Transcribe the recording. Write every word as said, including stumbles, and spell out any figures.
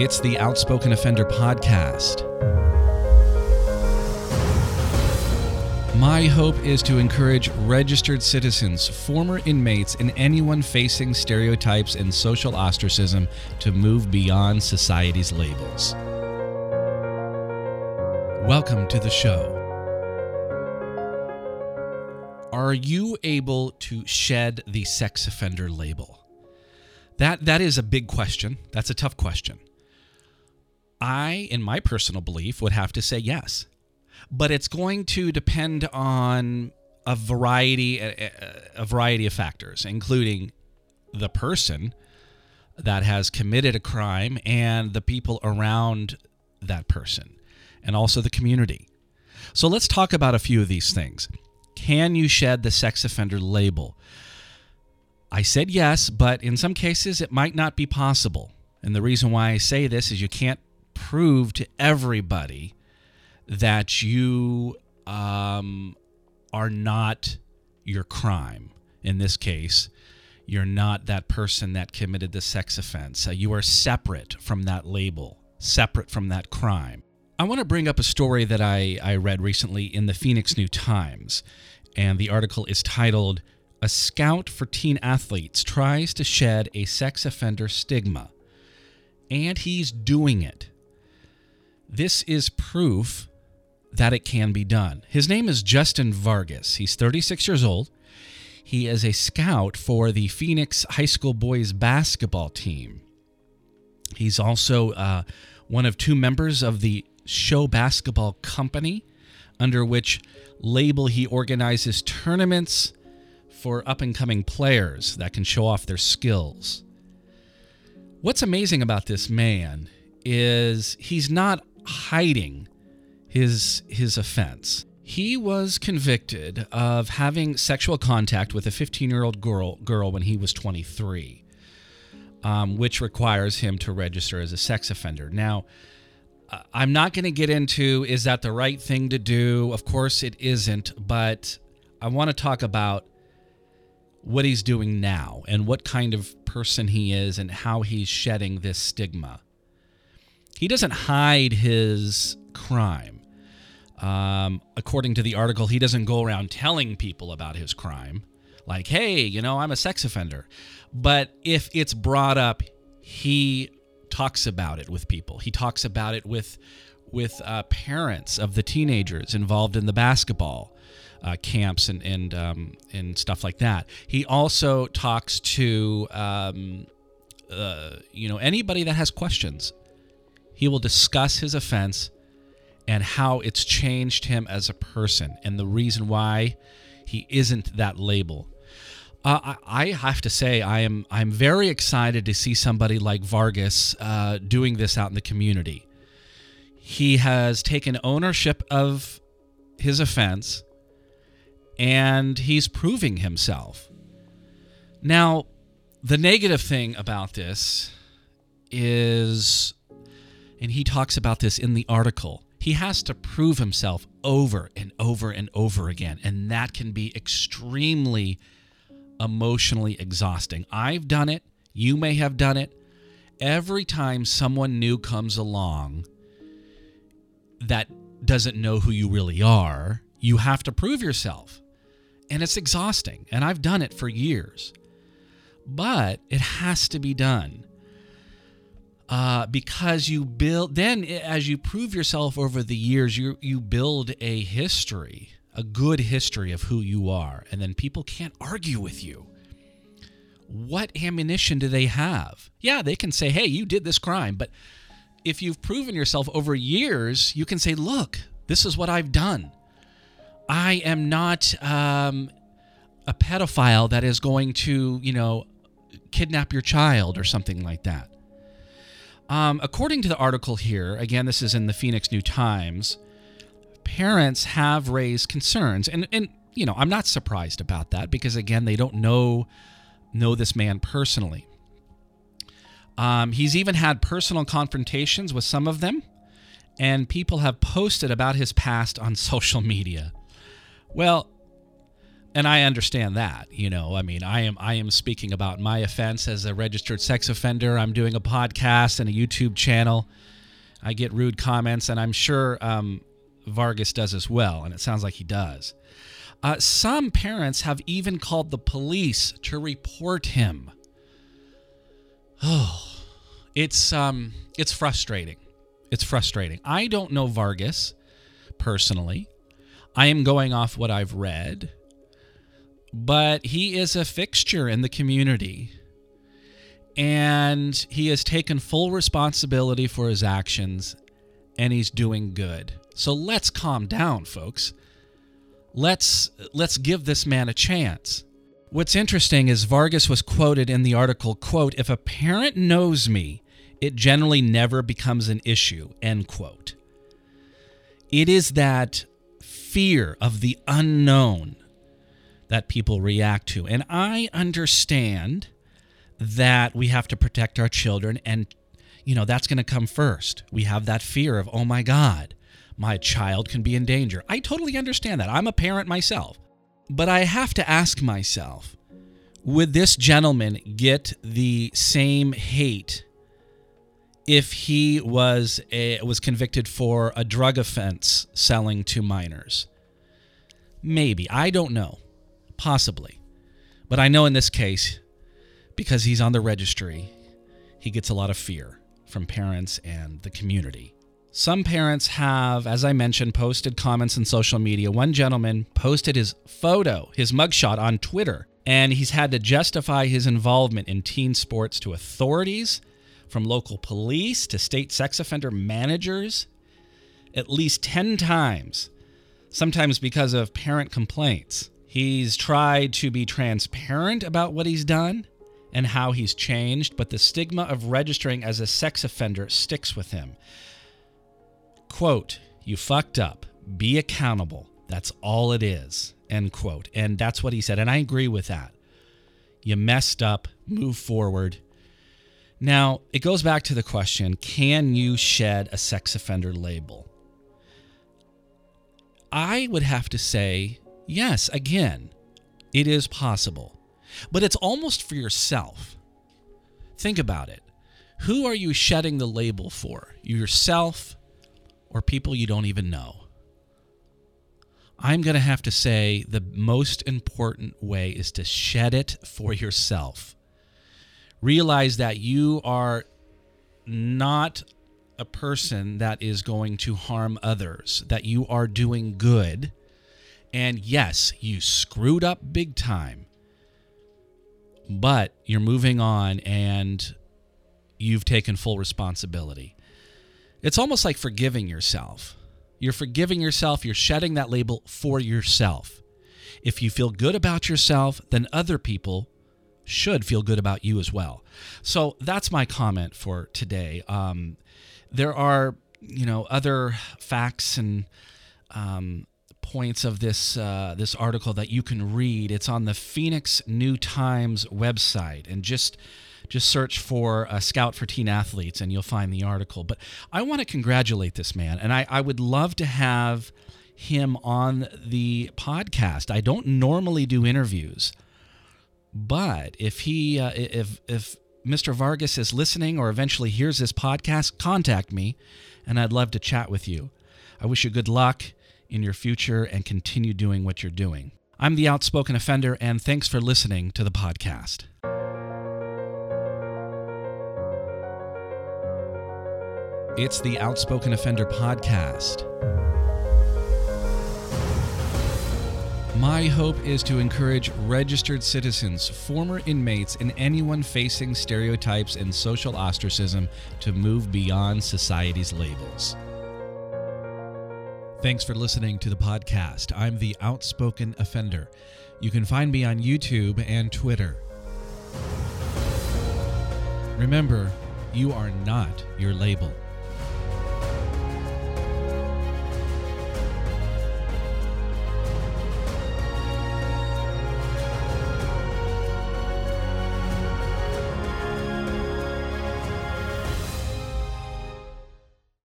It's the Outspoken Offender podcast. My hope is to encourage registered citizens, former inmates, and anyone facing stereotypes and social ostracism to move beyond society's labels. Welcome to the show. Are you able to shed the sex offender label? That that is a big question. That's a tough question. I, in my personal belief, would have to say yes. But it's going to depend on a variety a variety of factors, including the person that has committed a crime and the people around that person, and also the community. So let's talk about a few of these things. Can you shed the sex offender label? I said yes, but in some cases it might not be possible. And the reason why I say this is you can't prove to everybody that you um, are not your crime. In this case, you're not that person that committed the sex offense. Uh, you are separate from that label, separate from that crime. I want to bring up a story that I, I read recently in the Phoenix New Times, and the article is titled, "A Scout for Teen Athletes Tries to Shed a Sex Offender Stigma, and He's Doing It." This is proof that it can be done. His name is Justin Vargas. He's thirty-six years old. He is a scout for the Phoenix High School boys basketball team. He's also uh, one of two members of the Show Basketball Company, under which label he organizes tournaments for up-and-coming players that can show off their skills. What's amazing about this man is he's not hiding his his offense. He was convicted of having sexual contact with a fifteen-year-old girl girl when he was twenty-three, um, which requires him to register as a sex offender. Now, I'm not going to get into, is that the right thing to do? Of course it isn't, but I want to talk about what he's doing now and what kind of person he is and how he's shedding this stigma. He doesn't hide his crime. Um, according to the article, he doesn't go around telling people about his crime. Like, hey, you know, I'm a sex offender. But if it's brought up, he talks about it with people. He talks about it with with uh, parents of the teenagers involved in the basketball uh, camps and and um, and stuff like that. He also talks to um, uh, you know anybody that has questions. He will discuss his offense and how it's changed him as a person and the reason why he isn't that label. Uh, I have to say, I am I'm very excited to see somebody like Vargas uh, doing this out in the community. He has taken ownership of his offense, and he's proving himself. Now, the negative thing about this is, and he talks about this in the article, he has to prove himself over and over and over again, and that can be extremely difficult. Emotionally exhausting. I've done it. You may have done it. Every time someone new comes along that doesn't know who you really are, you have to prove yourself. And it's exhausting. And I've done it for years. But it has to be done. Uh, because you build, then as you prove yourself over the years, you you build a history. A good history of who you are, and then people can't argue with you. What ammunition do they have? Yeah, they can say, hey, you did this crime, but if you've proven yourself over years, you can say, look, this is what I've done. I am not um, a pedophile that is going to, you know, kidnap your child or something like that. Um, according to the article here, again, this is in the Phoenix New Times, parents have raised concerns, and and you know I'm not surprised about that because again they don't know know this man personally. Um, he's even had personal confrontations with some of them, and people have posted about his past on social media. Well, And I understand that, you know, I mean, I am I am speaking about my offense as a registered sex offender. I'm doing a podcast and a YouTube channel. I get rude comments, and I'm sure um, Vargas does as well, and it sounds like he does. Uh, some parents have even called the police to report him. Oh, it's um, it's frustrating. It's frustrating. I don't know Vargas personally. I am going off what I've read, but he is a fixture in the community, and he has taken full responsibility for his actions, and he's doing good. So let's calm down, folks. Let's let's give this man a chance. What's interesting is Vargas was quoted in the article, quote, "If a parent knows me, it generally never becomes an issue," end quote. It is that fear of the unknown that people react to. And I understand that we have to protect our children, and, you know, that's going to come first. We have that fear of, oh my God, my child can be in danger. I totally understand that. I'm a parent myself. But I have to ask myself, would this gentleman get the same hate if he was a, was convicted for a drug offense selling to minors? Maybe. I don't know. Possibly. But I know in this case, because he's on the registry, he gets a lot of fear from parents and the community. Some parents have, as I mentioned, posted comments on social media. One gentleman posted his photo, his mugshot, on Twitter, and he's had to justify his involvement in teen sports to authorities, from local police to state sex offender managers, at least ten times, sometimes because of parent complaints. He's tried to be transparent about what he's done and how he's changed, but the stigma of registering as a sex offender sticks with him. Quote, "You fucked up. Be accountable. That's all it is." End quote. And that's what he said. And I agree with that. You messed up. Move forward. Now, it goes back to the question, can you shed a sex offender label? I would have to say, yes, again, it is possible. But it's almost for yourself. Think about it. Who are you shedding the label for? Yourself or people you don't even know? I'm going to have to say the most important way is to shed it for yourself. Realize that you are not a person that is going to harm others, that you are doing good. And yes, you screwed up big time, but you're moving on and you've taken full responsibility. It's almost like forgiving yourself. You're forgiving yourself. You're shedding that label for yourself. If you feel good about yourself, then other people should feel good about you as well. So that's my comment for today. Um, there are, you know, other facts and um, points of this uh, this article that you can read. It's on the Phoenix New Times website, and just just search for a Scout for Teen Athletes, and you'll find the article. But I want to congratulate this man, and I, I would love to have him on the podcast. I don't normally do interviews. But if he, uh, if if Mister Vargas is listening or eventually hears this podcast, contact me, and I'd love to chat with you. I wish you good luck in your future and continue doing what you're doing. I'm the Outspoken Offender, and thanks for listening to the podcast. It's the Outspoken Offender podcast. My hope is to encourage registered citizens, former inmates, and anyone facing stereotypes and social ostracism to move beyond society's labels. Thanks for listening to the podcast. I'm the Outspoken Offender. You can find me on YouTube and Twitter. Remember, you are not your label.